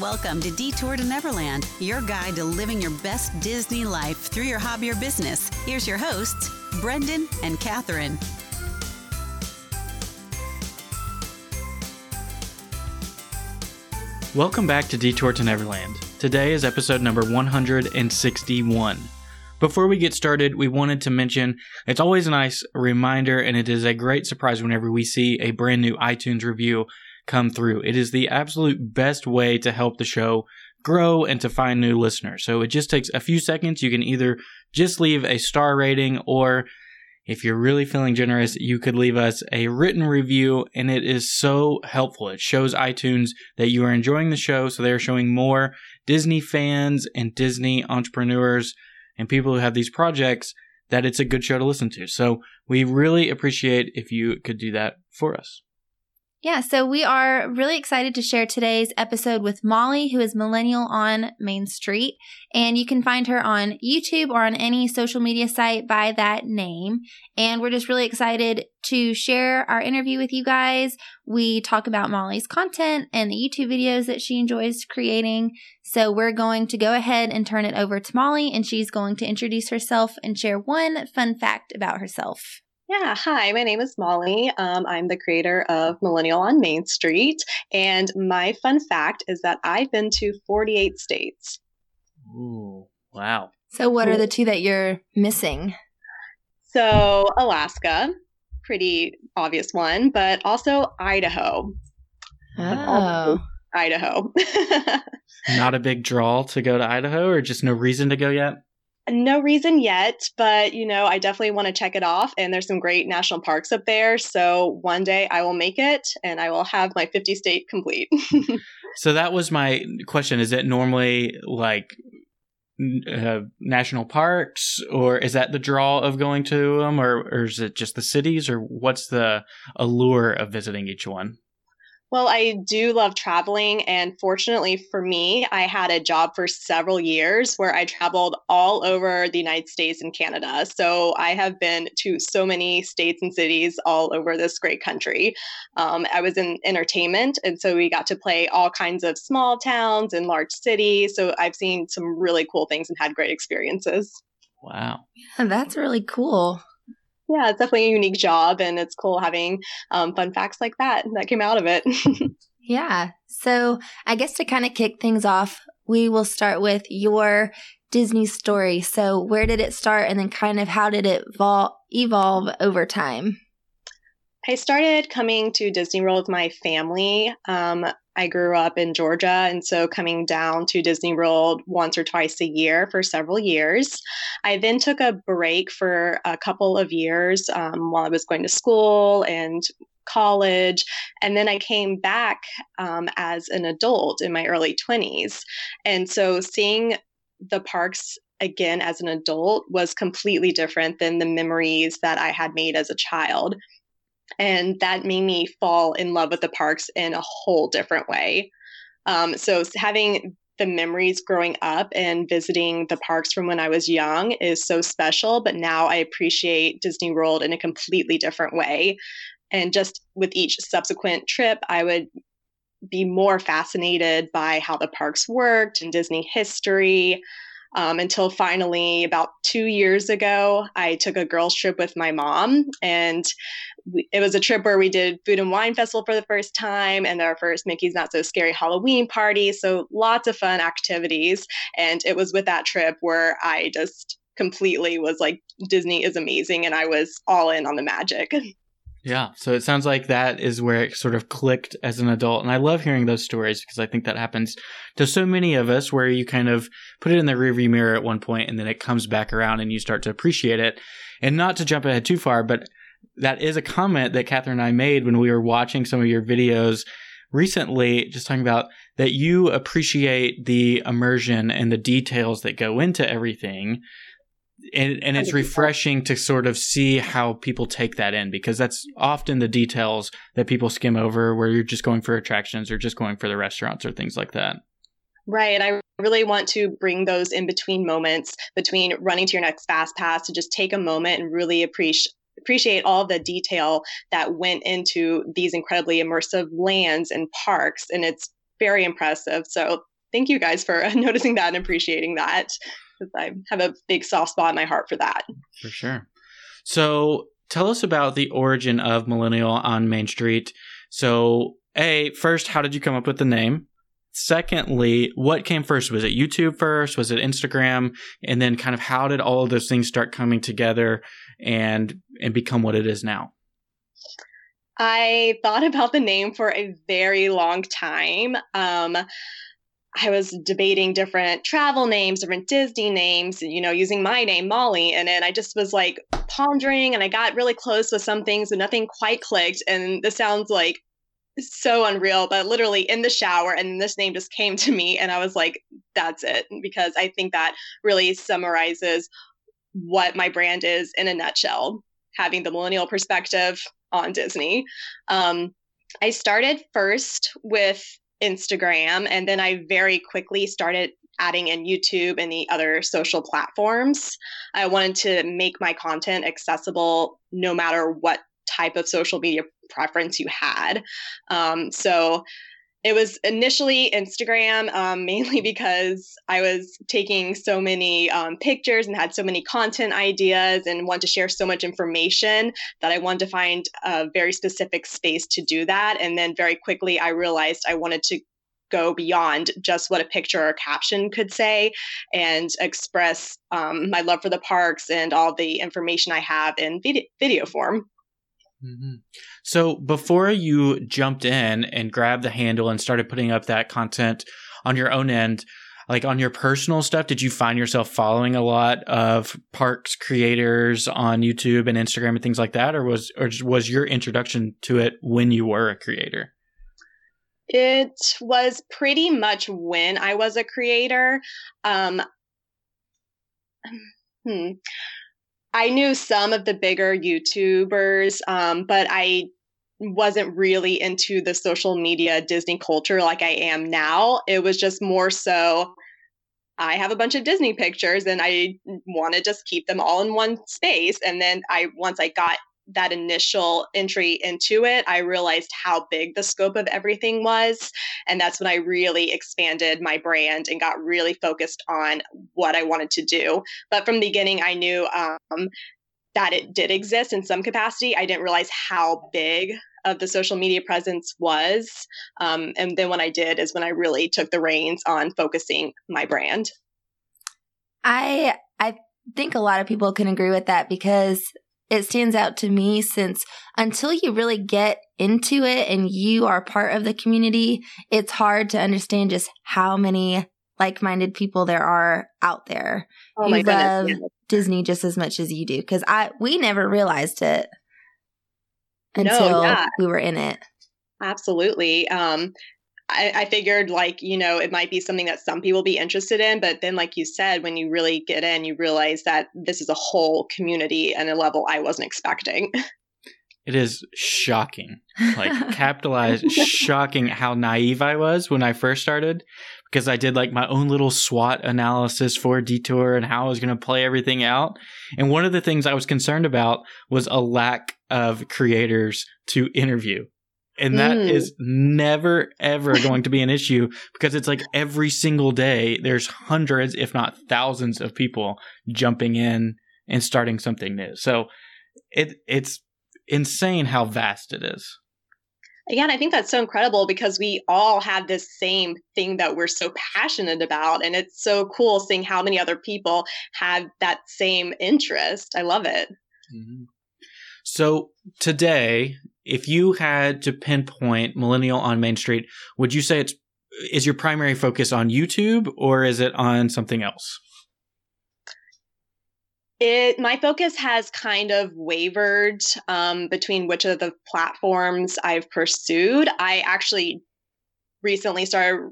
Welcome to Detour to Neverland, your guide to living your best Disney life through your hobby or business. Here's your hosts, Brendan and Catherine. Welcome back to Detour to Neverland. Today is episode number 161. Before we get started, we wanted to mention it's always a nice reminder, and it is a great surprise whenever we see a brand new iTunes review come through. It is the absolute best way to help the show grow and to find new listeners. So it just takes a few seconds. You can either just leave a star rating, or if you're really feeling generous, you could leave us a written review, and it is so helpful. It shows iTunes that you are enjoying the show, so they're showing more Disney fans and Disney entrepreneurs and people who have these projects that it's a good show to listen to. So we really appreciate if you could do that for us. Yeah, so we are really excited to share today's episode with Molly, who is Millennial on Main Street, and you can find her on YouTube or on any social media site by that name, and we're just really excited to share our interview with you guys. We talk about Molly's content and the YouTube videos that she enjoys creating, so we're going to go ahead and turn it over to Molly, and she's going to introduce herself and share one fun fact about herself. Yeah, hi, my name is Molly. I'm the creator of Millennial on Main Street, and my fun fact is that I've been to 48 states. Ooh, wow. So what are the two that you're missing? So Alaska, pretty obvious one, but also Idaho. Oh. Idaho. Not a big draw to go to Idaho, or just no reason to go yet? No reason yet, but, you know, I definitely want to check it off. And there's some great national parks up there. So one day I will make it and I will have my 50 state complete. So that was my question. Is it normally like national parks, or is that the draw of going to them, or is it just the cities, or what's the allure of visiting each one? Well, I do love traveling, and fortunately for me, I had a job for several years where I traveled all over the United States and Canada. So I have been to so many states and cities all over this great country. I was in entertainment, and so we got to play all kinds of small towns and large cities. So I've seen some really cool things and had great experiences. Wow. Yeah, that's really cool. Yeah, it's definitely a unique job, and it's cool having fun facts like that came out of it. Yeah. So I guess to kind of kick things off, we will start with your Disney story. So where did it start, and then kind of how did it evolve over time? I started coming to Disney World with my family. I grew up in Georgia, and so coming down to Disney World once or twice a year for several years. I then took a break for a couple of years while I was going to school and college, and then I came back as an adult in my early 20s. And so seeing the parks again as an adult was completely different than the memories that I had made as a child. And that made me fall in love with the parks in a whole different way. So having the memories growing up and visiting the parks from when I was young is so special. But now I appreciate Disney World in a completely different way. And just with each subsequent trip, I would be more fascinated by how the parks worked and Disney history. Until finally, about 2 years ago, I took a girls trip with my mom, and it was a trip where we did Food and Wine Festival for the first time, and our first Mickey's Not So Scary Halloween party. So lots of fun activities. And it was with that trip where I just completely was like, Disney is amazing. And I was all in on the magic. Yeah. So it sounds like that is where it sort of clicked as an adult. And I love hearing those stories, because I think that happens to so many of us, where you kind of put it in the rearview mirror at one point, and then it comes back around and you start to appreciate it. And not to jump ahead too far, but that is a comment that Catherine and I made when we were watching some of your videos recently, just talking about that you appreciate the immersion and the details that go into everything. And it's refreshing to sort of see how people take that in, because that's often the details that people skim over, where you're just going for attractions or just going for the restaurants or things like that. Right. I really want to bring those in between moments, between running to your next fast pass, to just take a moment and really appreciate all the detail that went into these incredibly immersive lands and parks. And it's very impressive. So thank you guys for noticing that and appreciating that, because I have a big soft spot in my heart for that. For sure. So tell us about the origin of Millennial on Main Street. So first, how did you come up with the name? Secondly, what came first? Was it YouTube first? Was it Instagram? And then kind of how did all of those things start coming together and become what it is now? I thought about the name for a very long time. I was debating different travel names, different Disney names, you know, using my name, Molly, in it. I just was like pondering, and I got really close with some things and nothing quite clicked. And this sounds like so unreal, but literally in the shower, and this name just came to me, and I was like, that's it, because I think that really summarizes what my brand is in a nutshell, having the millennial perspective on Disney. I started first with Instagram, and then I very quickly started adding in YouTube and the other social platforms. I wanted to make my content accessible no matter what type of social media preference you had. So it was initially Instagram, mainly because I was taking so many pictures and had so many content ideas and wanted to share so much information that I wanted to find a very specific space to do that. And then very quickly, I realized I wanted to go beyond just what a picture or a caption could say and express my love for the parks and all the information I have in video form. Mm-hmm. So before you jumped in and grabbed the handle and started putting up that content on your own end, like on your personal stuff, did you find yourself following a lot of parks creators on YouTube and Instagram and things like that? Or was your introduction to it when you were a creator? It was pretty much when I was a creator. I knew some of the bigger YouTubers, but I wasn't really into the social media Disney culture like I am now. It was just more so I have a bunch of Disney pictures and I want to just keep them all in one space. And then once I got that initial entry into it, I realized how big the scope of everything was. And that's when I really expanded my brand and got really focused on what I wanted to do. But from the beginning, I knew that it did exist in some capacity. I didn't realize how big of the social media presence was. And then when I did is when I really took the reins on focusing my brand. I think a lot of people can agree with that, because it stands out to me, since until you really get into it and you are part of the community, it's hard to understand just how many like-minded people there are out there who love Disney just as much as you do. Because we never realized it until we were in it. Absolutely. I figured, like, you know, it might be something that some people be interested in, but then, like you said, when you really get in, you realize that this is a whole community and a level I wasn't expecting. It is shocking, like capitalized shocking, how naive I was when I first started, because I did like my own little SWOT analysis for Detour and how I was going to play everything out. And one of the things I was concerned about was a lack of creators to interview. And that is never, ever going to be an issue, because it's like every single day there's hundreds, if not thousands of people jumping in and starting something new. So it's insane how vast it is. Again, I think that's so incredible, because we all have this same thing that we're so passionate about. And it's so cool seeing how many other people have that same interest. I love it. Mm-hmm. So today, if you had to pinpoint Millennial on Main Street, would you say is your primary focus on YouTube, or is it on something else? My focus has kind of wavered between which of the platforms I've pursued. I actually recently started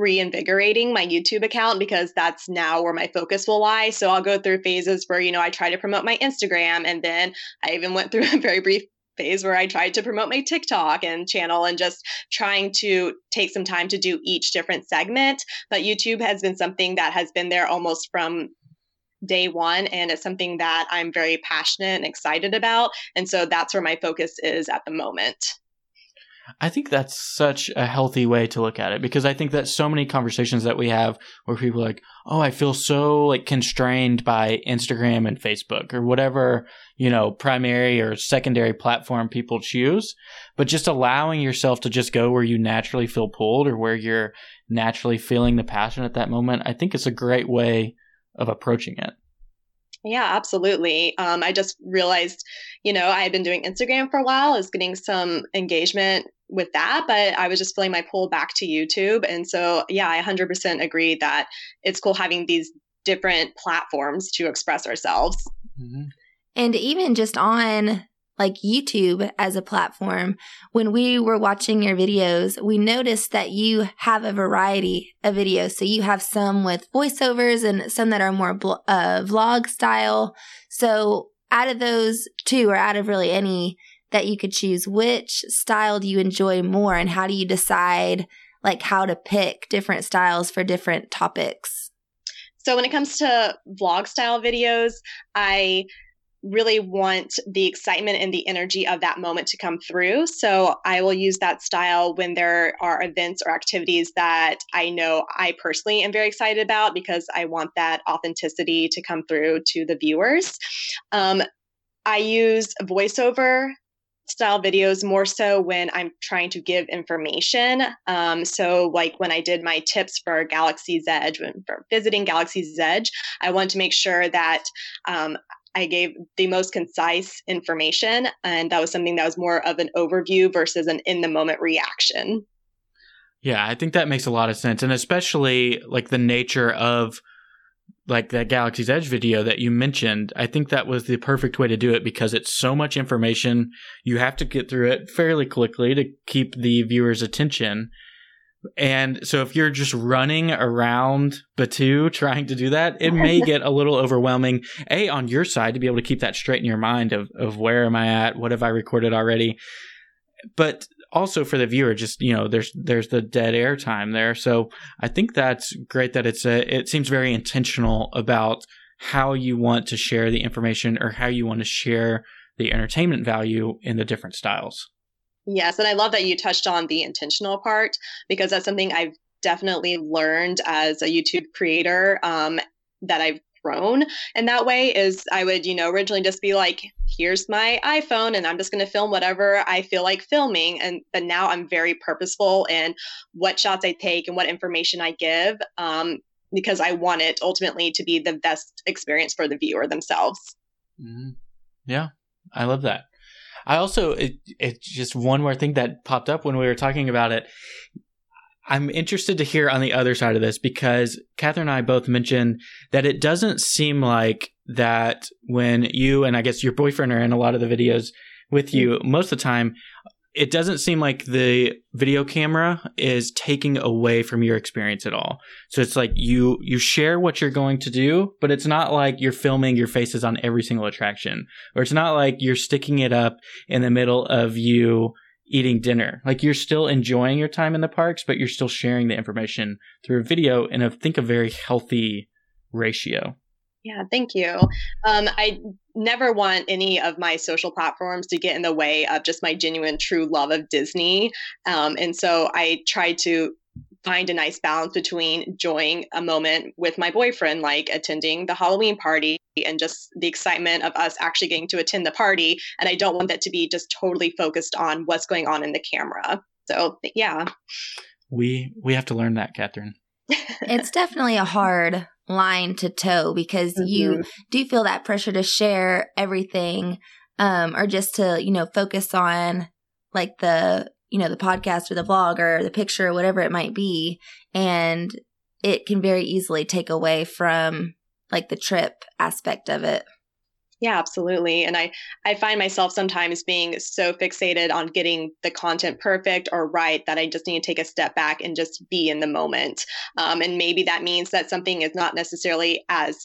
reinvigorating my YouTube account, because that's now where my focus will lie. So I'll go through phases where, you know, I try to promote my Instagram. And then I even went through a very brief phase where I tried to promote my TikTok and channel, and just trying to take some time to do each different segment. But YouTube has been something that has been there almost from day one. And it's something that I'm very passionate and excited about. And so that's where my focus is at the moment. I think that's such a healthy way to look at it, because I think that so many conversations that we have where people are like, oh, I feel so like constrained by Instagram and Facebook or whatever, you know, primary or secondary platform people choose, but just allowing yourself to just go where you naturally feel pulled or where you're naturally feeling the passion at that moment. I think it's a great way of approaching it. Yeah, absolutely. I just realized, you know, I had been doing Instagram for a while. I was getting some engagement with that, but I was just feeling my pull back to YouTube. And so, yeah, I 100% agree that it's cool having these different platforms to express ourselves. Mm-hmm. And even just on like YouTube as a platform, when we were watching your videos, we noticed that you have a variety of videos. So you have some with voiceovers and some that are more vlog style. So out of those two, or out of really any that you could choose, which style do you enjoy more, and how do you decide like how to pick different styles for different topics? So when it comes to vlog style videos, I really want the excitement and the energy of that moment to come through. So I will use that style when there are events or activities that I know I personally am very excited about, because I want that authenticity to come through to the viewers. I use voiceover style videos more so when I'm trying to give information. So like when I did my tips for Galaxy's Edge, when for visiting Galaxy's Edge, I wanted to make sure that I gave the most concise information, and that was something that was more of an overview versus an in-the-moment reaction. Yeah, I think that makes a lot of sense, and especially like the nature of like that Galaxy's Edge video that you mentioned. I think that was the perfect way to do it, because it's so much information. You have to get through it fairly quickly to keep the viewer's attention. And so if you're just running around Batuu trying to do that, it may get a little overwhelming, A, on your side, to be able to keep that straight in your mind of where am I at? What have I recorded already? But also for the viewer, just, you know, there's the dead air time there. So I think that's great that it seems very intentional about how you want to share the information or how you want to share the entertainment value in the different styles. Yes. And I love that you touched on the intentional part, because that's something I've definitely learned as a YouTube creator that I've grown. And that way is I would, you know, originally just be like, here's my iPhone and I'm just going to film whatever I feel like filming. And but now I'm very purposeful in what shots I take and what information I give, because I want it ultimately to be the best experience for the viewer themselves. Mm-hmm. Yeah, I love that. I also, it's just one more thing that popped up when we were talking about it. I'm interested to hear on the other side of this, because Catherine and I both mentioned that it doesn't seem like that when you and I guess your boyfriend are in a lot of the videos with you most of the time, it doesn't seem like the video camera is taking away from your experience at all. So it's like you share what you're going to do, but it's not like you're filming your faces on every single attraction, or it's not like you're sticking it up in the middle of you eating dinner. Like you're still enjoying your time in the parks, but you're still sharing the information through video in I think a very healthy ratio. Yeah, thank you. I never want any of my social platforms to get in the way of just my genuine, true love of Disney. And so I try to find a nice balance between enjoying a moment with my boyfriend, like attending the Halloween party and just the excitement of us actually getting to attend the party. And I don't want that to be just totally focused on what's going on in the camera. So, yeah. We have to learn that, Catherine. It's definitely a hard line to toe, because you do feel that pressure to share everything, or just to, you know, focus on like the, you know, the podcast or the vlog or the picture or whatever it might be. And it can very easily take away from like the trip aspect of it. Yeah, absolutely. And I find myself sometimes being so fixated on getting the content perfect or right that I just need to take a step back and just be in the moment. And maybe that means that something is not necessarily as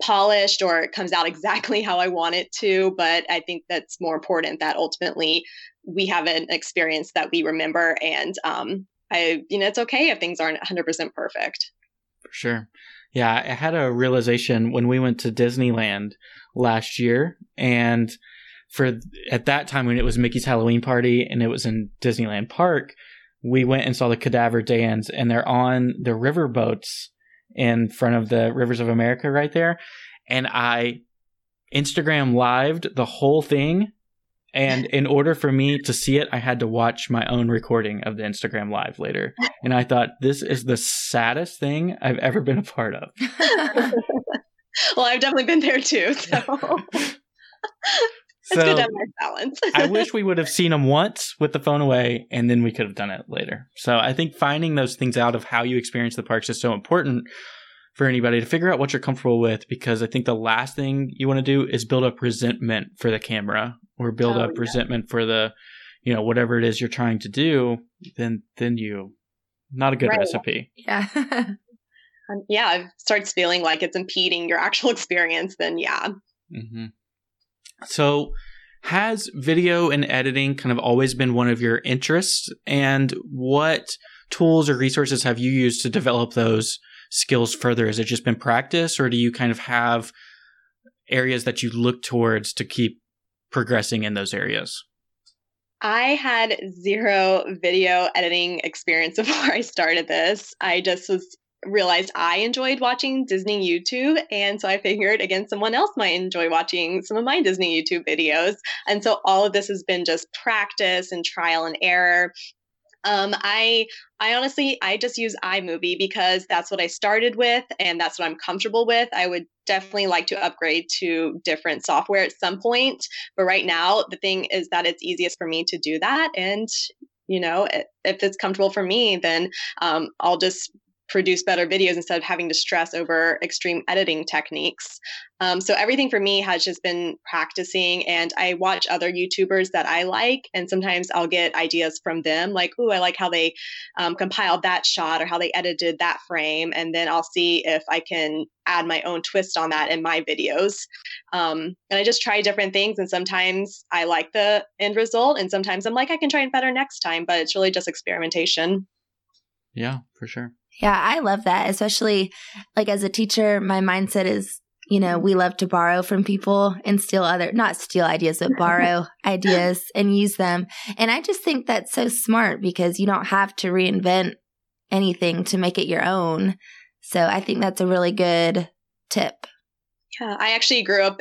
polished or it comes out exactly how I want it to. But I think that's more important, that ultimately we have an experience that we remember. And it's okay if things aren't 100% perfect. For sure. Yeah, I had a realization when we went to Disneyland last year, and for at that time when it was Mickey's Halloween party and it was in Disneyland Park, we went and saw the Cadaver Dans, and they're on the river boats in front of the Rivers of America right there. And I Instagram lived the whole thing. And in order for me to see it, I had to watch my own recording of the Instagram live later. And I thought, this is the saddest thing I've ever been a part of. Well, I've definitely been there too. So it's good to have my balance. I wish we would have seen them once with the phone away, and then we could have done it later. So I think finding those things out of how you experience the parks is so important for anybody to figure out what you're comfortable with, because I think the last thing you want to do is build up resentment for the camera or build up resentment for the, you know, whatever it is you're trying to do. Then you, not a good recipe. Yeah. Yeah. It starts feeling like it's impeding your actual experience. Then yeah. Mm-hmm. So has video and editing kind of always been one of your interests, and what tools or resources have you used to develop those skills further? Has it just been practice, or do you kind of have areas that you look towards to keep progressing in those areas? I had zero video editing experience before I started this. I just realized I enjoyed watching Disney YouTube. And so I figured, again, someone else might enjoy watching some of my Disney YouTube videos. And so all of this has been just practice and trial and error. I honestly, I just use iMovie because that's what I started with and that's what I'm comfortable with. I would definitely like to upgrade to different software at some point, but right now the thing is that it's easiest for me to do that. And, you know, if it's comfortable for me, then, I'll just produce better videos instead of having to stress over extreme editing techniques. So everything for me has just been practicing, and I watch other YouTubers that I like, and sometimes I'll get ideas from them like, ooh, I like how they compiled that shot or how they edited that frame. And then I'll see if I can add my own twist on that in my videos. And I just try different things, and sometimes I like the end result and sometimes I'm like, I can try it better next time, but it's really just experimentation. Yeah, for sure. Yeah, I love that, especially like as a teacher, my mindset is, you know, we love to borrow from people and not steal ideas, but borrow ideas and use them. And I just think that's so smart because you don't have to reinvent anything to make it your own. So I think that's a really good tip. Yeah, I actually grew up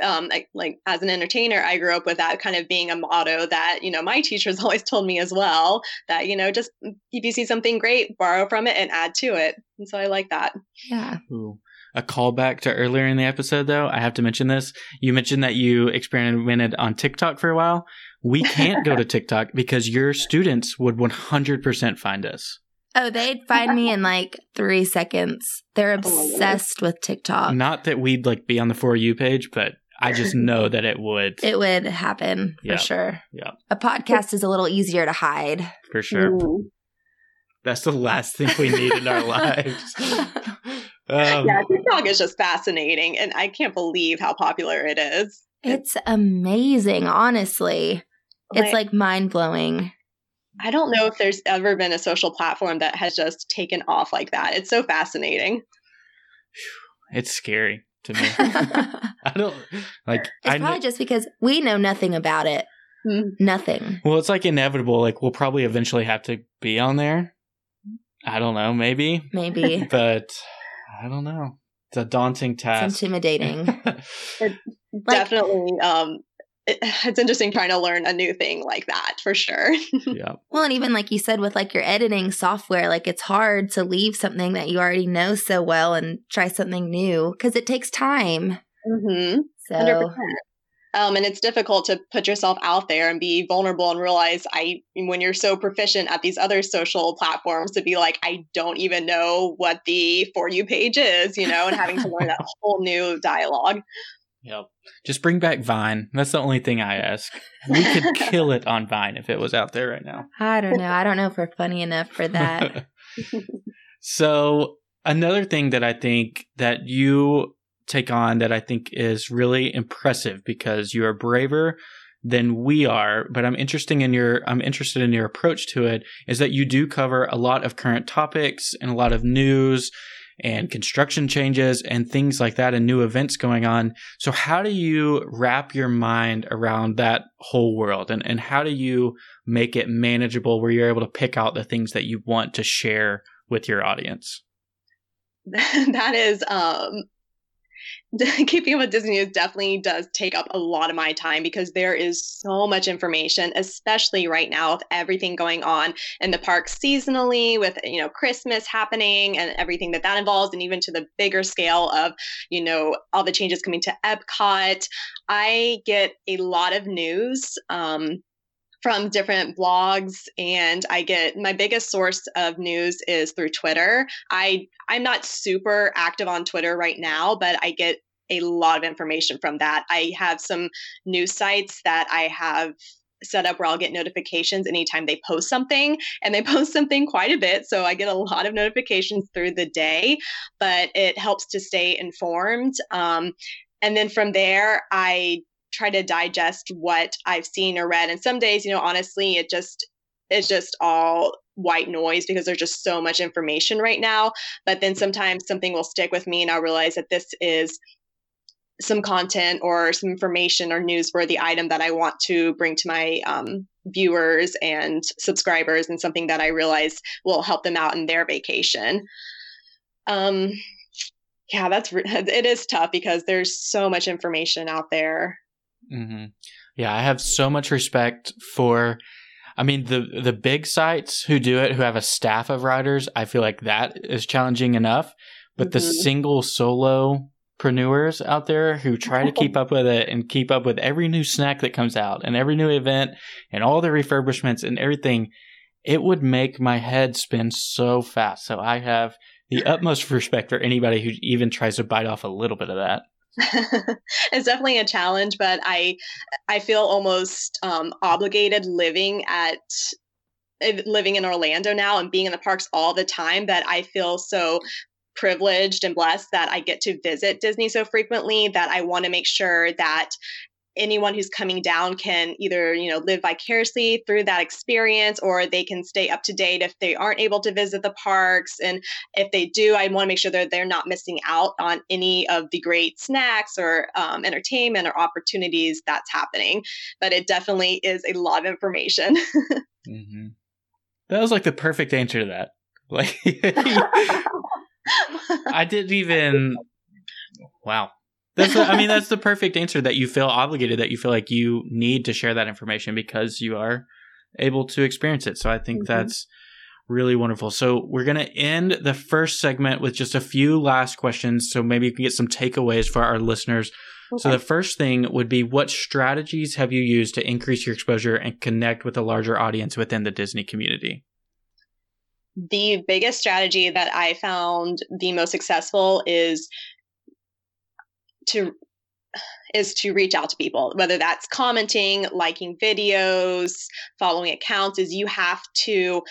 like as an entertainer, I grew up with that kind of being a motto that, you know, my teachers always told me as well, that, you know, just if you see something great, borrow from it and add to it. And so I like that. Yeah. Ooh. A callback to earlier in the episode, though, I have to mention this. You mentioned that you experimented on TikTok for a while. We can't go to TikTok because your students would 100% find us. Oh, they'd find me in like 3 seconds. They're obsessed with TikTok. Not that we'd like be on the For You page, but I just know that it would. It would happen for sure. Yeah. A podcast is a little easier to hide. For sure. Ooh. That's the last thing we need in our lives. Yeah, TikTok is just fascinating, and I can't believe how popular it is. It's amazing, honestly. It's like mind-blowing. I don't know if there's ever been a social platform that has just taken off like that. It's so fascinating. It's scary to me. I don't like. It's probably just because we know nothing about it. Mm-hmm. Nothing. Well, it's like inevitable. Like we'll probably eventually have to be on there. I don't know. Maybe. But I don't know. It's a daunting task. It's intimidating. Definitely. It's interesting trying to learn a new thing like that, for sure. Yeah. Well, and even like you said, with like your editing software, like it's hard to leave something that you already know so well and try something new because it takes time. Mm-hmm. So. 100%. And it's difficult to put yourself out there and be vulnerable and realize when you're so proficient at these other social platforms to be like, I don't even know what the For You page is, you know, and having to learn that whole new dialogue. Yep. Just bring back Vine. That's the only thing I ask. We could kill it on Vine if it was out there right now. I don't know. I don't know if we're funny enough for that. So another thing that I think that you take on that I think is really impressive because you are braver than we are, but I'm interested in your approach to it, is that you do cover a lot of current topics and a lot of news and construction changes and things like that and new events going on. So how do you wrap your mind around that whole world, and how do you make it manageable where you're able to pick out the things that you want to share with your audience? That is, keeping up with Disney definitely does take up a lot of my time because there is so much information, especially right now with everything going on in the park seasonally with, you know, Christmas happening and everything that involves. And even to the bigger scale of, you know, all the changes coming to Epcot, I get a lot of news, from different blogs, and I get my biggest source of news is through Twitter. I'm not super active on Twitter right now, but I get a lot of information from that. I have some news sites that I have set up where I'll get notifications anytime they post something, and they post something quite a bit. So I get a lot of notifications through the day, but it helps to stay informed. And then from there, I try to digest what I've seen or read. And some days, you know, honestly, it's just all white noise because there's just so much information right now. But then sometimes something will stick with me and I'll realize that this is some content or some information or newsworthy item that I want to bring to my viewers and subscribers, and something that I realize will help them out in their vacation. Yeah, it is tough because there's so much information out there. Mm-hmm. Yeah, I have so much respect for, I mean, the big sites who do it, who have a staff of writers. I feel like that is challenging enough, but the single solopreneurs out there who try to keep up with it and keep up with every new snack that comes out and every new event and all the refurbishments and everything, it would make my head spin so fast. So I have the utmost respect for anybody who even tries to bite off a little bit of that. It's definitely a challenge, but I feel almost obligated living in Orlando now and being in the parks all the time, that I feel so privileged and blessed that I get to visit Disney so frequently, that I want to make sure that anyone who's coming down can either, you know, live vicariously through that experience, or they can stay up to date if they aren't able to visit the parks. And if they do, I want to make sure that they're not missing out on any of the great snacks or entertainment or opportunities that's happening. But it definitely is a lot of information. Mm-hmm. That was like the perfect answer to that. Like, I didn't even, wow. That's the perfect answer, that you feel obligated, that you feel like you need to share that information because you are able to experience it. So I think that's really wonderful. So we're going to end the first segment with just a few last questions. So maybe you can get some takeaways for our listeners. Okay. So the first thing would be, what strategies have you used to increase your exposure and connect with a larger audience within the Disney community? The biggest strategy that I found the most successful is to reach out to people, whether that's commenting, liking videos, following accounts. Is you have to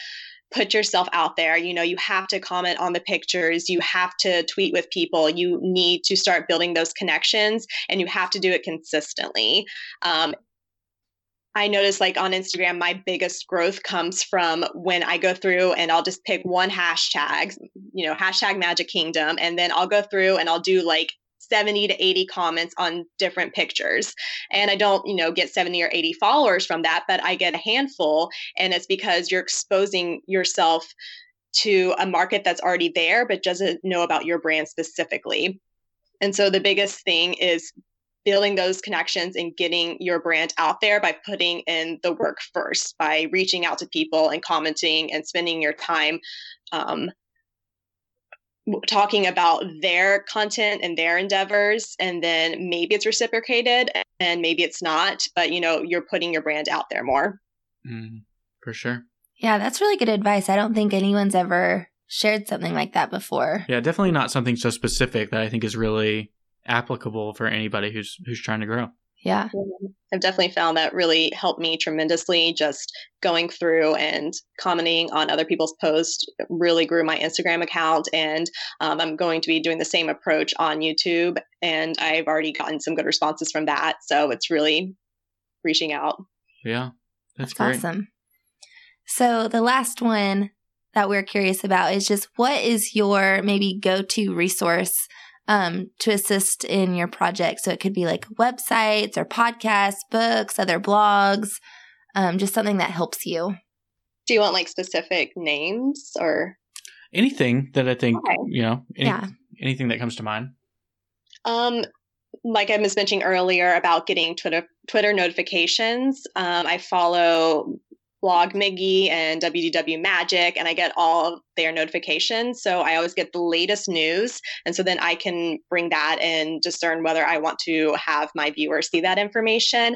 put yourself out there. You know, you have to comment on the pictures, you have to tweet with people, you need to start building those connections, and you have to do it consistently. I noticed, like, on Instagram, my biggest growth comes from when I go through and I'll just pick one hashtag, you know, hashtag Magic Kingdom, and then I'll go through and I'll do like 70 to 80 comments on different pictures. And I don't, you know, get 70 or 80 followers from that, but I get a handful. And it's because you're exposing yourself to a market that's already there, but doesn't know about your brand specifically. And so the biggest thing is building those connections and getting your brand out there by putting in the work first, by reaching out to people and commenting and spending your time, talking about their content and their endeavors, and then maybe it's reciprocated and maybe it's not, but, you know, you're putting your brand out there more. For sure. Yeah, that's really good advice. I don't think anyone's ever shared something like that before. Yeah, definitely not something so specific that I think is really applicable for anybody who's trying to grow. Yeah. I've definitely found that really helped me tremendously. Just going through and commenting on other people's posts really grew my Instagram account. And I'm going to be doing the same approach on YouTube. And I've already gotten some good responses from that. So it's really reaching out. Yeah. That's great. Awesome. So the last one, that we're curious about is just what is your maybe go-to resource to assist in your project? So it could be like websites or podcasts, books, other blogs, just something that helps you. Do you want like specific names or? Anything that I think, okay. Anything that comes to mind. Like I was mentioning earlier about getting Twitter notifications. I follow Blog Miggy and WDW Magic, and I get all of their notifications. So I always get the latest news. And so then I can bring that and discern whether I want to have my viewers see that information.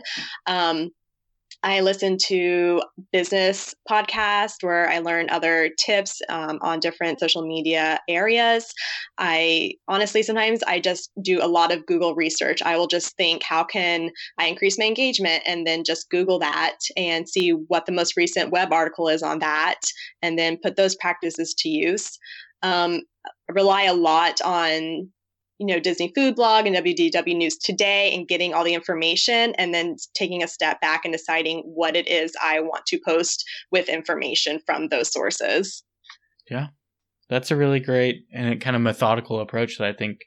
I listen to business podcasts where I learn other tips on different social media areas. I honestly, sometimes I just do a lot of Google research. I will just think, how can I increase my engagement? And then just Google that and see what the most recent web article is on that, and then put those practices to use. I rely a lot on Disney food blog and WDW news today, and getting all the information and then taking a step back and deciding what it is I want to post with information from those sources. Yeah, that's a really great and kind of methodical approach that I think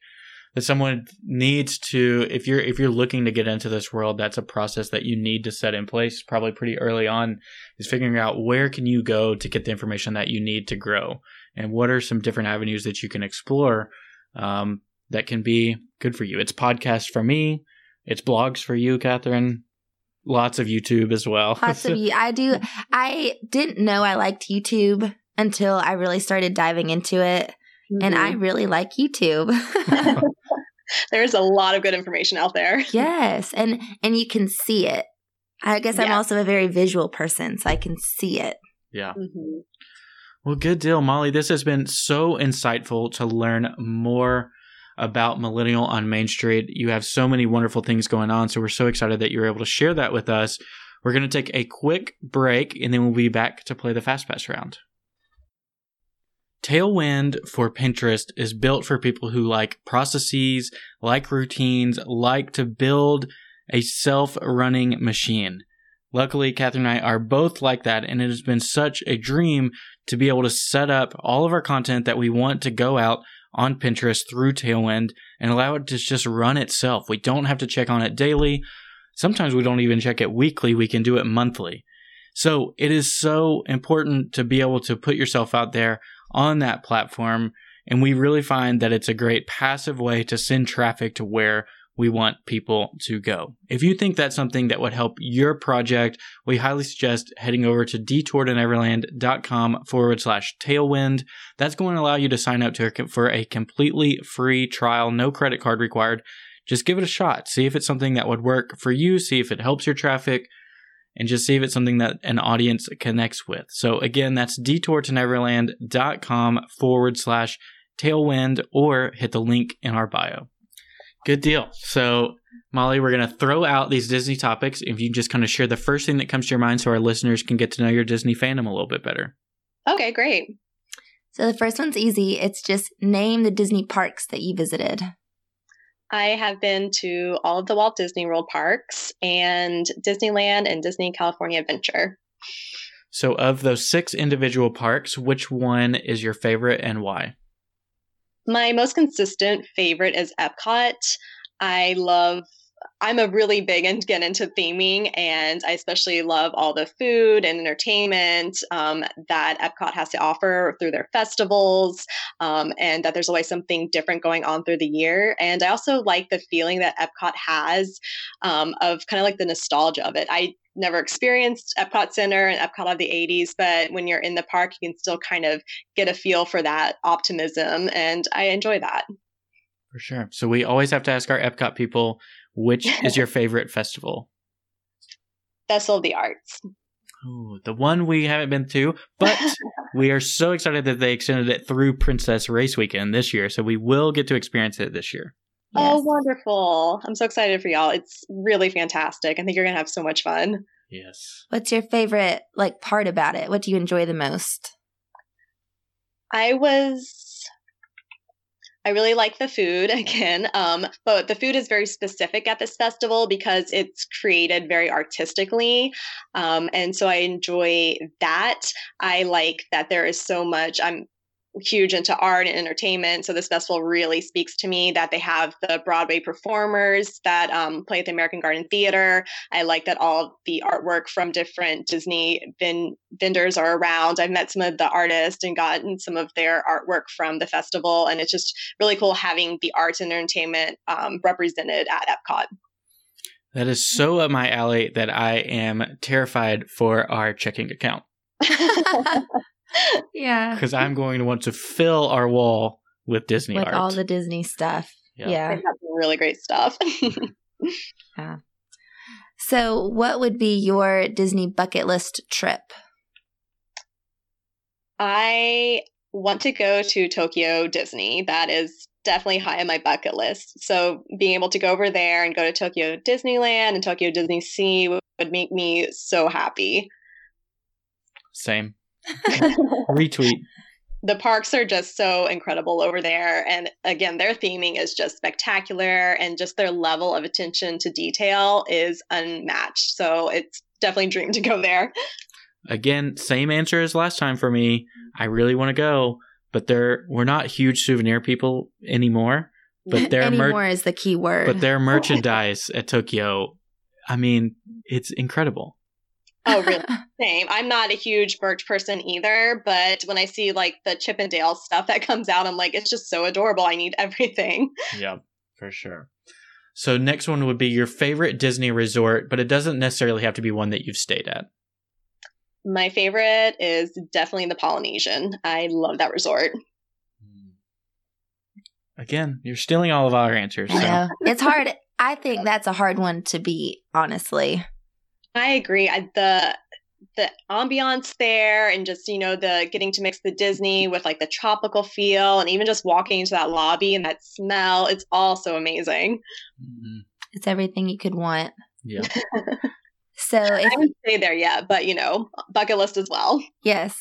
that someone needs to, if you're looking to get into this world, that's a process that you need to set in place probably pretty early on, is figuring out where can you go to get the information that you need to grow and what are some different avenues that you can explore. That can be good for you. It's podcasts for me. It's blogs for you, Catherine. Lots of YouTube as well. Lots of you. I didn't know I liked YouTube until I really started diving into it. Mm-hmm. And I really like YouTube. There's a lot of good information out there. Yes. And you can see it. I guess I'm also a very visual person, so I can see it. Yeah. Mm-hmm. Well, good deal, Molly. This has been so insightful to learn more about Millennial on Main Street. You have so many wonderful things going on, so we're so excited that you were able to share that with us. We're going to take a quick break, and then we'll be back to play the Fast Pass round. Tailwind for Pinterest is built for people who like processes, like routines, like to build a self-running machine. Luckily, Catherine and I are both like that, and it has been such a dream to be able to set up all of our content that we want to go out on Pinterest through Tailwind and allow it to just run itself. We don't have to check on it daily. Sometimes we don't even check it weekly. We can do it monthly. So it is so important to be able to put yourself out there on that platform. And we really find that it's a great passive way to send traffic to where we want people to go. If you think that's something that would help your project, we highly suggest heading over to detourtoneverland.com/tailwind. That's going to allow you to sign up for a completely free trial, no credit card required. Just give it a shot. See if it's something that would work for you. See if it helps your traffic, and just see if it's something that an audience connects with. So again, that's detourtoneverland.com/tailwind, or hit the link in our bio. Good deal. So, Molly, we're going to throw out these Disney topics. If you can just kind of share the first thing that comes to your mind so our listeners can get to know your Disney fandom a little bit better. Okay, great. So the first one's easy. It's just name the Disney parks that you visited. I have been to all of the Walt Disney World parks and Disneyland and Disney California Adventure. So of those 6 individual parks, which one is your favorite and why? My most consistent favorite is Epcot. I'm a really big and get into theming, and I especially love all the food and entertainment that Epcot has to offer through their festivals, and that there's always something different going on through the year. And I also like the feeling that Epcot has of kind of like the nostalgia of it. I never experienced Epcot Center and Epcot of the 80s, but when you're in the park, you can still kind of get a feel for that optimism, and I enjoy that. For sure. So we always have to ask our Epcot people, which is your favorite festival? Festival of the Arts. Ooh, the one we haven't been to, but we are so excited that they extended it through Princess Race Weekend this year, so we will get to experience it this year. Yes. Oh, wonderful. I'm so excited for y'all. It's really fantastic. I think you're going to have so much fun. Yes. What's your favorite part about it? What do you enjoy the most? I really like the food again, but the food is very specific at this festival because it's created very artistically. And so I enjoy that. I like that there is so much. I'm huge into art and entertainment. So this festival really speaks to me, that they have the Broadway performers that play at the American Garden Theater. I like that all the artwork from different Disney vendors are around. I've met some of the artists and gotten some of their artwork from the festival. And it's just really cool having the arts and entertainment represented at Epcot. That is so up my alley that I am terrified for our checking account. Yeah. Because I'm going to want to fill our wall with Disney art. With all the Disney stuff. Yeah. They have some really great stuff. Yeah. So what would be your Disney bucket list trip? I want to go to Tokyo Disney. That is definitely high on my bucket list. So being able to go over there and go to Tokyo Disneyland and Tokyo Disney Sea would make me so happy. Same. Retweet. The parks are just so incredible over there, and again, their theming is just spectacular, and just their level of attention to detail is unmatched. So it's definitely a dream to go there. Again, same answer as last time for me. I really want to go, but we're not huge souvenir people anymore. But their anymore is the key word. But their merchandise at Tokyo, I mean, it's incredible. Oh, really? Same. I'm not a huge merch person either, but when I see like the Chip and Dale stuff that comes out, I'm like, it's just so adorable. I need everything. Yeah, for sure. So next one would be your favorite Disney resort, but it doesn't necessarily have to be one that you've stayed at. My favorite is definitely the Polynesian. I love that resort. Again, you're stealing all of our answers. So. Yeah, it's hard. I think that's a hard one to beat, honestly. I agree. The ambiance there, and just, you know, the getting to mix the Disney with like the tropical feel, and even just walking into that lobby and that smell, it's all so amazing. Mm-hmm. It's everything you could want. Yeah. So I haven't stayed there yet, but you know, bucket list as well. Yes.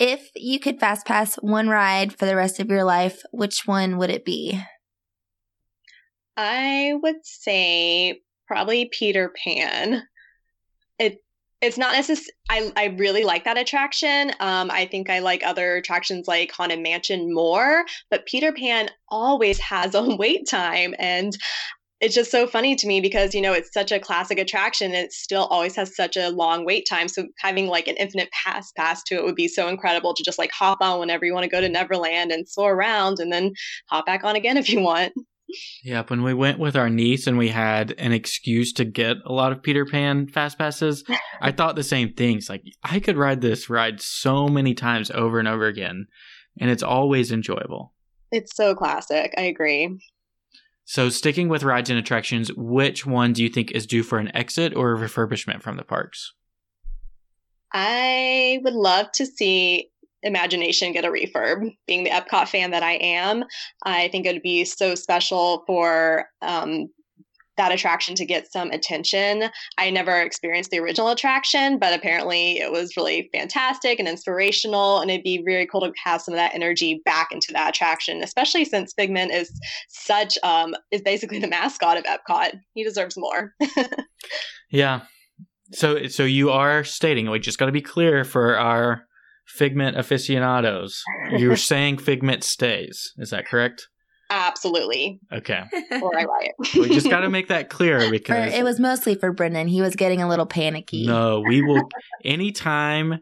If you could fast pass one ride for the rest of your life, which one would it be? I would say probably Peter Pan. It's not necessarily, I really like that attraction. I think I like other attractions like Haunted Mansion more, but Peter Pan always has a wait time. And it's just so funny to me because, you know, it's such a classic attraction. And it still always has such a long wait time. So having like an infinite pass to it would be so incredible to just like hop on whenever you want to go to Neverland and soar around and then hop back on again if you want. Yep, when we went with our niece and we had an excuse to get a lot of Peter Pan fast passes, I thought the same things. Like, I could ride this ride so many times over and over again, and it's always enjoyable. It's so classic. I agree. So sticking with rides and attractions, which one do you think is due for an exit or a refurbishment from the parks? I would love to see Imagination get a refurb. Being the Epcot fan that I am, I think it would be so special for that attraction to get some attention. I never experienced the original attraction, but apparently it was really fantastic and inspirational, and it'd be really cool to have some of that energy back into that attraction, especially since Figment is such is basically the mascot of Epcot. He deserves more. Yeah. So you are stating, we just got to be clear for our Figment aficionados, you're saying Figment stays. Is that correct? Absolutely. Okay. Or I riot. We just got to make that clear because it was mostly for Brendan. He was getting a little panicky. No, we will. Anytime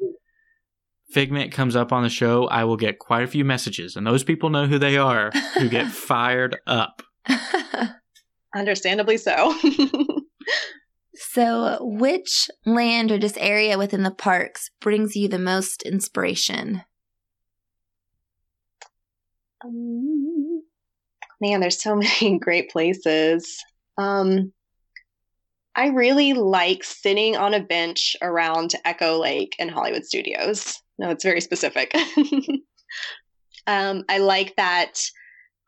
Figment comes up on the show, I will get quite a few messages, and those people know who they are who get fired up. Understandably so. So which land or just area within the parks brings you the most inspiration? Man, there's so many great places. I really like sitting on a bench around Echo Lake and Hollywood Studios. No, it's very specific. I like that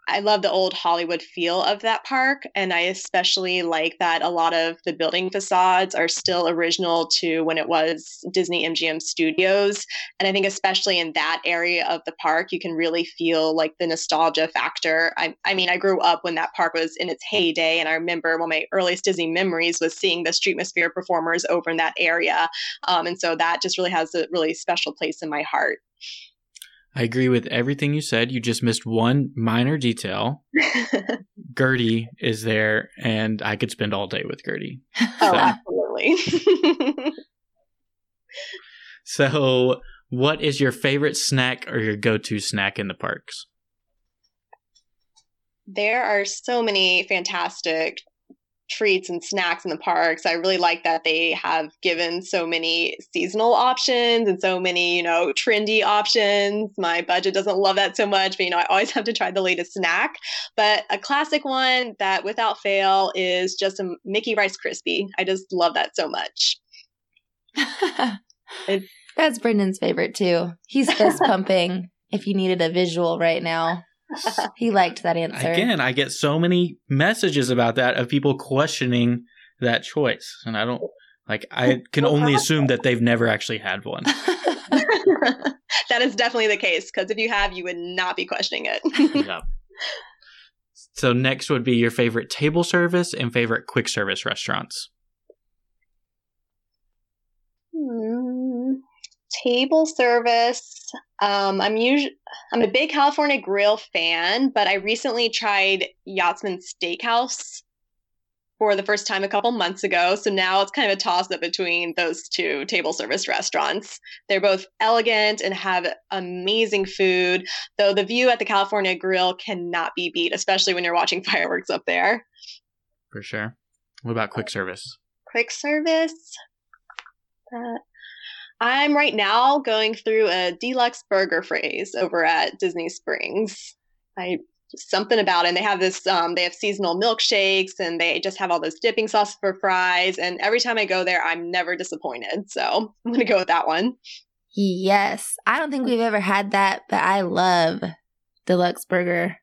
I love the old Hollywood feel of that park. And I especially like that a lot of the building facades are still original to when it was Disney MGM Studios. And I think especially in that area of the park, you can really feel like the nostalgia factor. I mean, I grew up when that park was in its heyday. And I remember one of my earliest Disney memories was seeing the Streetmosphere performers over in that area. And so that just really has a really special place in my heart. I agree with everything you said. You just missed one minor detail. Gertie is there, and I could spend all day with Gertie. Absolutely. So what is your favorite snack or your go-to snack in the parks? There are so many fantastic treats and snacks in the parks. I really like that they have given so many seasonal options and so many, trendy options. My budget doesn't love that so much, but I always have to try the latest snack. But a classic one that without fail is just a Mickey Rice Krispie. I just love that so much. That's Brendan's favorite too. He's fist pumping if you needed a visual right now. He liked that answer. Again, I get so many messages about that of people questioning that choice. And I can only assume that they've never actually had one. That is definitely the case, because if you have, you would not be questioning it. Yeah. So next would be your favorite table service and favorite quick service restaurants. Table service. I'm a big California Grill fan, but I recently tried Yachtsman Steakhouse for the first time a couple months ago. So now it's kind of a toss-up between those two table service restaurants. They're both elegant and have amazing food, though the view at the California Grill cannot be beat, especially when you're watching fireworks up there. For sure. What about quick service? Quick service? I'm right now going through a deluxe burger phase over at Disney Springs. Something about it. And they have this, they have seasonal milkshakes, and they just have all those dipping sauces for fries. And every time I go there, I'm never disappointed. So I'm going to go with that one. Yes. I don't think we've ever had that, but I love deluxe burger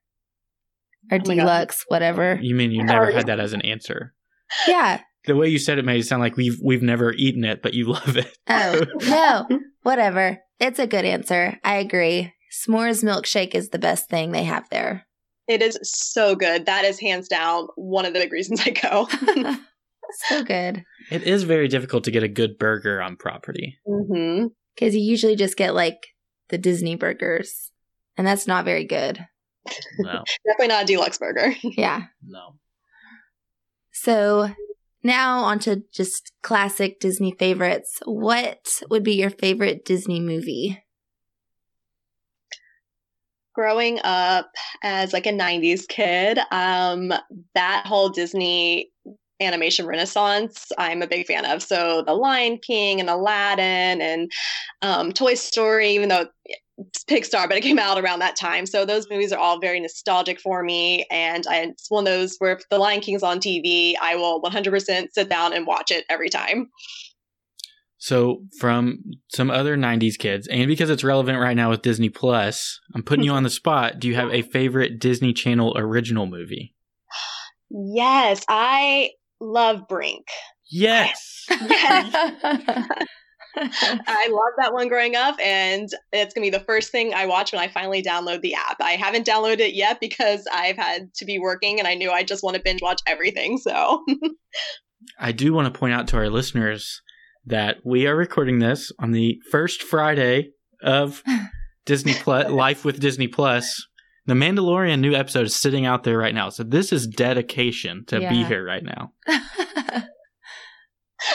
or deluxe, whatever. You mean you never had that as an answer? Yeah. The way you said it made it sound like we've never eaten it, but you love it. Oh, no. Whatever. It's a good answer. I agree. S'mores milkshake is the best thing they have there. It is so good. That is hands down one of the big reasons I go. So good. It is very difficult to get a good burger on property. Mm-hmm. Because you usually just get the Disney burgers, and that's not very good. No. Definitely not a deluxe burger. Yeah. No. So... now onto just classic Disney favorites. What would be your favorite Disney movie? Growing up as a 90s kid, that whole Disney animation renaissance I'm a big fan of. So The Lion King and Aladdin and Toy Story, even though it's Pixar, but it came out around that time. So those movies are all very nostalgic for me. And it's one of those where if The Lion King's on TV, I will 100% sit down and watch it every time. So from some other 90s kids, and because it's relevant right now with Disney Plus, I'm putting you on the spot. Do you have a favorite Disney Channel original movie? Yes, I love Brink. Yes. I love that one growing up, and it's going to be the first thing I watch when I finally download the app. I haven't downloaded it yet because I've had to be working, and I knew I just want to binge watch everything. So I do want to point out to our listeners that we are recording this on the first Friday of Disney Plus, Life with Disney Plus. The Mandalorian new episode is sitting out there right now. So this is dedication to be here right now.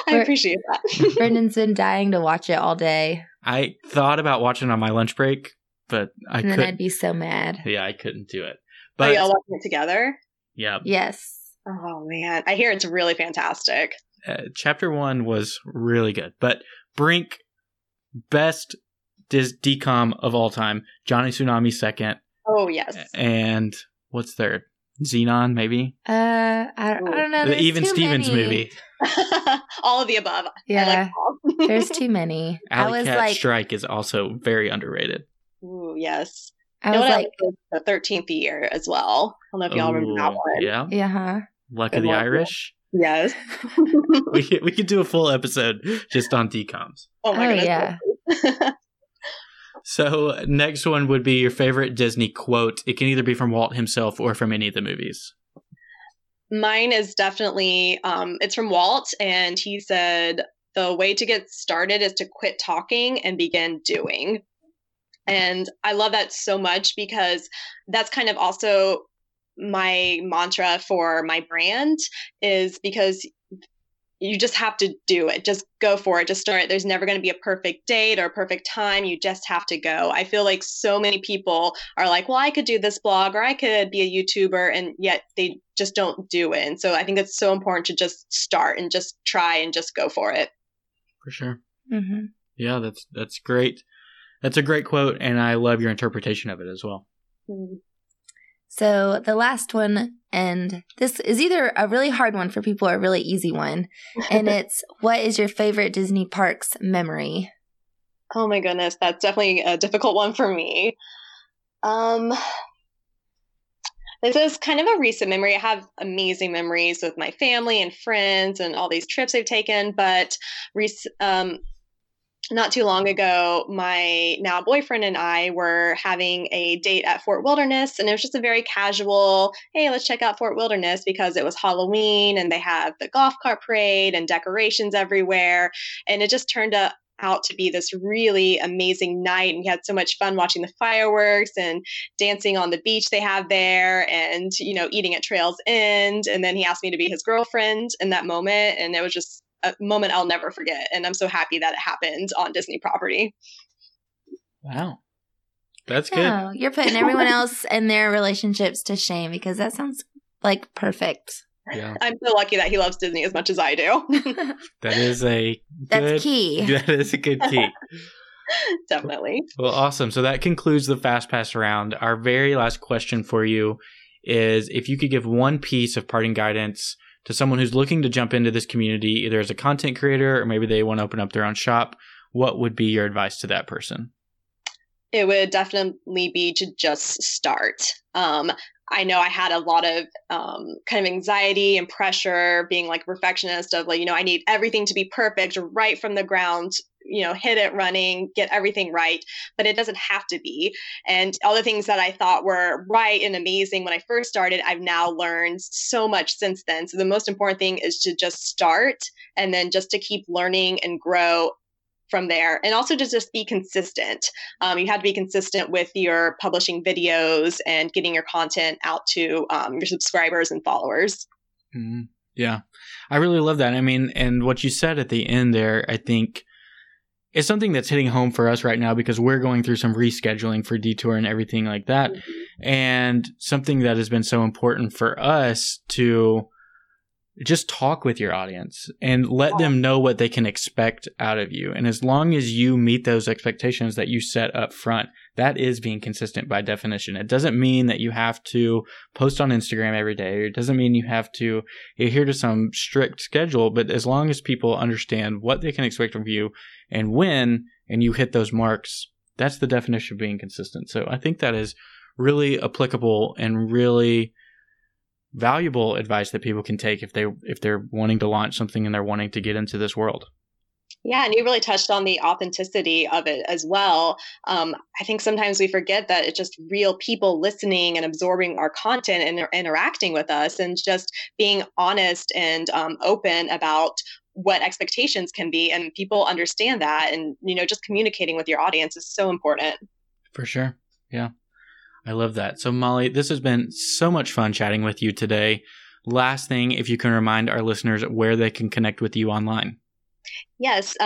I appreciate that. Brendan's been dying to watch it all day. I thought about watching it on my lunch break, but I couldn't. And then I'd be so mad. Yeah, I couldn't do it. But, are you all watching it together? Yeah. Yes. Oh, man. I hear it's really fantastic. Chapter 1 was really good. But Brink, best DCOM of all time. Johnny Tsunami second. Oh, yes. And what's third? Xenon, maybe? I don't know. The Even Stevens movie. All of the above. Yeah. There's too many. Alley Cat Strike is also very underrated. Ooh, yes. I was like the 13th year as well. I don't know if y'all remember that one. Yeah. Yeah. Huh? Luck of the Irish. Yes. we could do a full episode just on DCOMs. Oh my goodness. Yeah. So next one would be your favorite Disney quote. It can either be from Walt himself or from any of the movies. Mine is definitely, it's from Walt, and he said, "The way to get started is to quit talking and begin doing." And I love that so much because that's kind of also my mantra for my brand, is because you just have to do it. Just go for it. Just start it. There's never going to be a perfect date or a perfect time. You just have to go. I feel like so many people are like, well, I could do this blog or I could be a YouTuber, and yet they just don't do it. And so I think it's so important to just start and just try and just go for it. For sure. Mm-hmm. Yeah, that's great. That's a great quote, and I love your interpretation of it as well. Mm-hmm. So the last one, and this is either a really hard one for people or a really easy one, and it's, what is your favorite Disney parks memory? Oh my goodness, that's definitely a difficult one for me. This is kind of a recent memory. I have amazing memories with my family and friends and all these trips I've taken, but not too long ago, my now boyfriend and I were having a date at Fort Wilderness, and it was just a very casual, hey, let's check out Fort Wilderness, because it was Halloween and they have the golf cart parade and decorations everywhere. And it just turned out to be this really amazing night, and we had so much fun watching the fireworks and dancing on the beach they have there, and, you know, eating at Trails End. And then he asked me to be his girlfriend in that moment, and it was just a moment I'll never forget. And I'm so happy that it happened on Disney property. Wow. That's good. You're putting everyone else and their relationships to shame, because that sounds like perfect. Yeah. I'm so lucky that he loves Disney as much as I do. That is a good key. Definitely. Well, awesome. So that concludes the Fast Pass round. Our very last question for you is, if you could give one piece of parting guidance to someone who's looking to jump into this community, either as a content creator or maybe they want to open up their own shop, what would be your advice to that person? It would definitely be to just start. I know I had a lot of kind of anxiety and pressure, being like a perfectionist of like, you know, I need everything to be perfect right from the ground, you know, hit it running, get everything right. But it doesn't have to be. And all the things that I thought were right and amazing when I first started, I've now learned so much since then. So the most important thing is to just start, and then just to keep learning and grow from there. And also to just be consistent. You have to be consistent with your publishing videos and getting your content out to your subscribers and followers. Mm-hmm. Yeah, I really love that. I mean, and what you said at the end there, I think, it's something that's hitting home for us right now, because we're going through some rescheduling for Detour and everything like that. Mm-hmm. And something that has been so important for us to just talk with your audience and let them know what they can expect out of you. And as long as you meet those expectations that you set up front, that is being consistent by definition. It doesn't mean that you have to post on Instagram every day, or it doesn't mean you have to adhere to some strict schedule, but as long as people understand what they can expect from you and when, and you hit those marks, that's the definition of being consistent. So I think that is really applicable and really valuable advice that people can take if they're wanting to launch something and they're wanting to get into this world. Yeah, and you really touched on the authenticity of it as well. I think sometimes we forget that it's just real people listening and absorbing our content and interacting with us, and just being honest and open about what expectations can be. And people understand that, and, you know, just communicating with your audience is so important. For sure. Yeah, I love that. So, Molly, this has been so much fun chatting with you today. Last thing, if you can remind our listeners where they can connect with you online. Yes,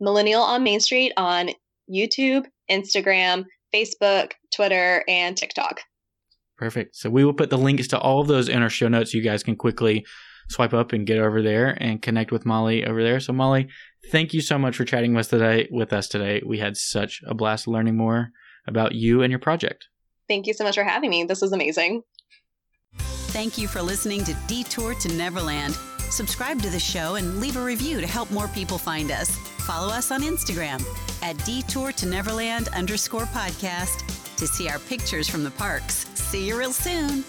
Millennial on Main Street on YouTube, Instagram, Facebook, Twitter, and TikTok. Perfect. So we will put the links to all of those in our show notes. You guys can quickly swipe up and get over there and connect with Molly over there. So Molly, thank you so much for chatting with us today. We had such a blast learning more about you and your project. Thank you so much for having me. This was amazing. Thank you for listening to Detour to Neverland. Subscribe to the show and leave a review to help more people find us. Follow us on Instagram at Detour to Neverland _podcast. to see our pictures from the parks. See you real soon.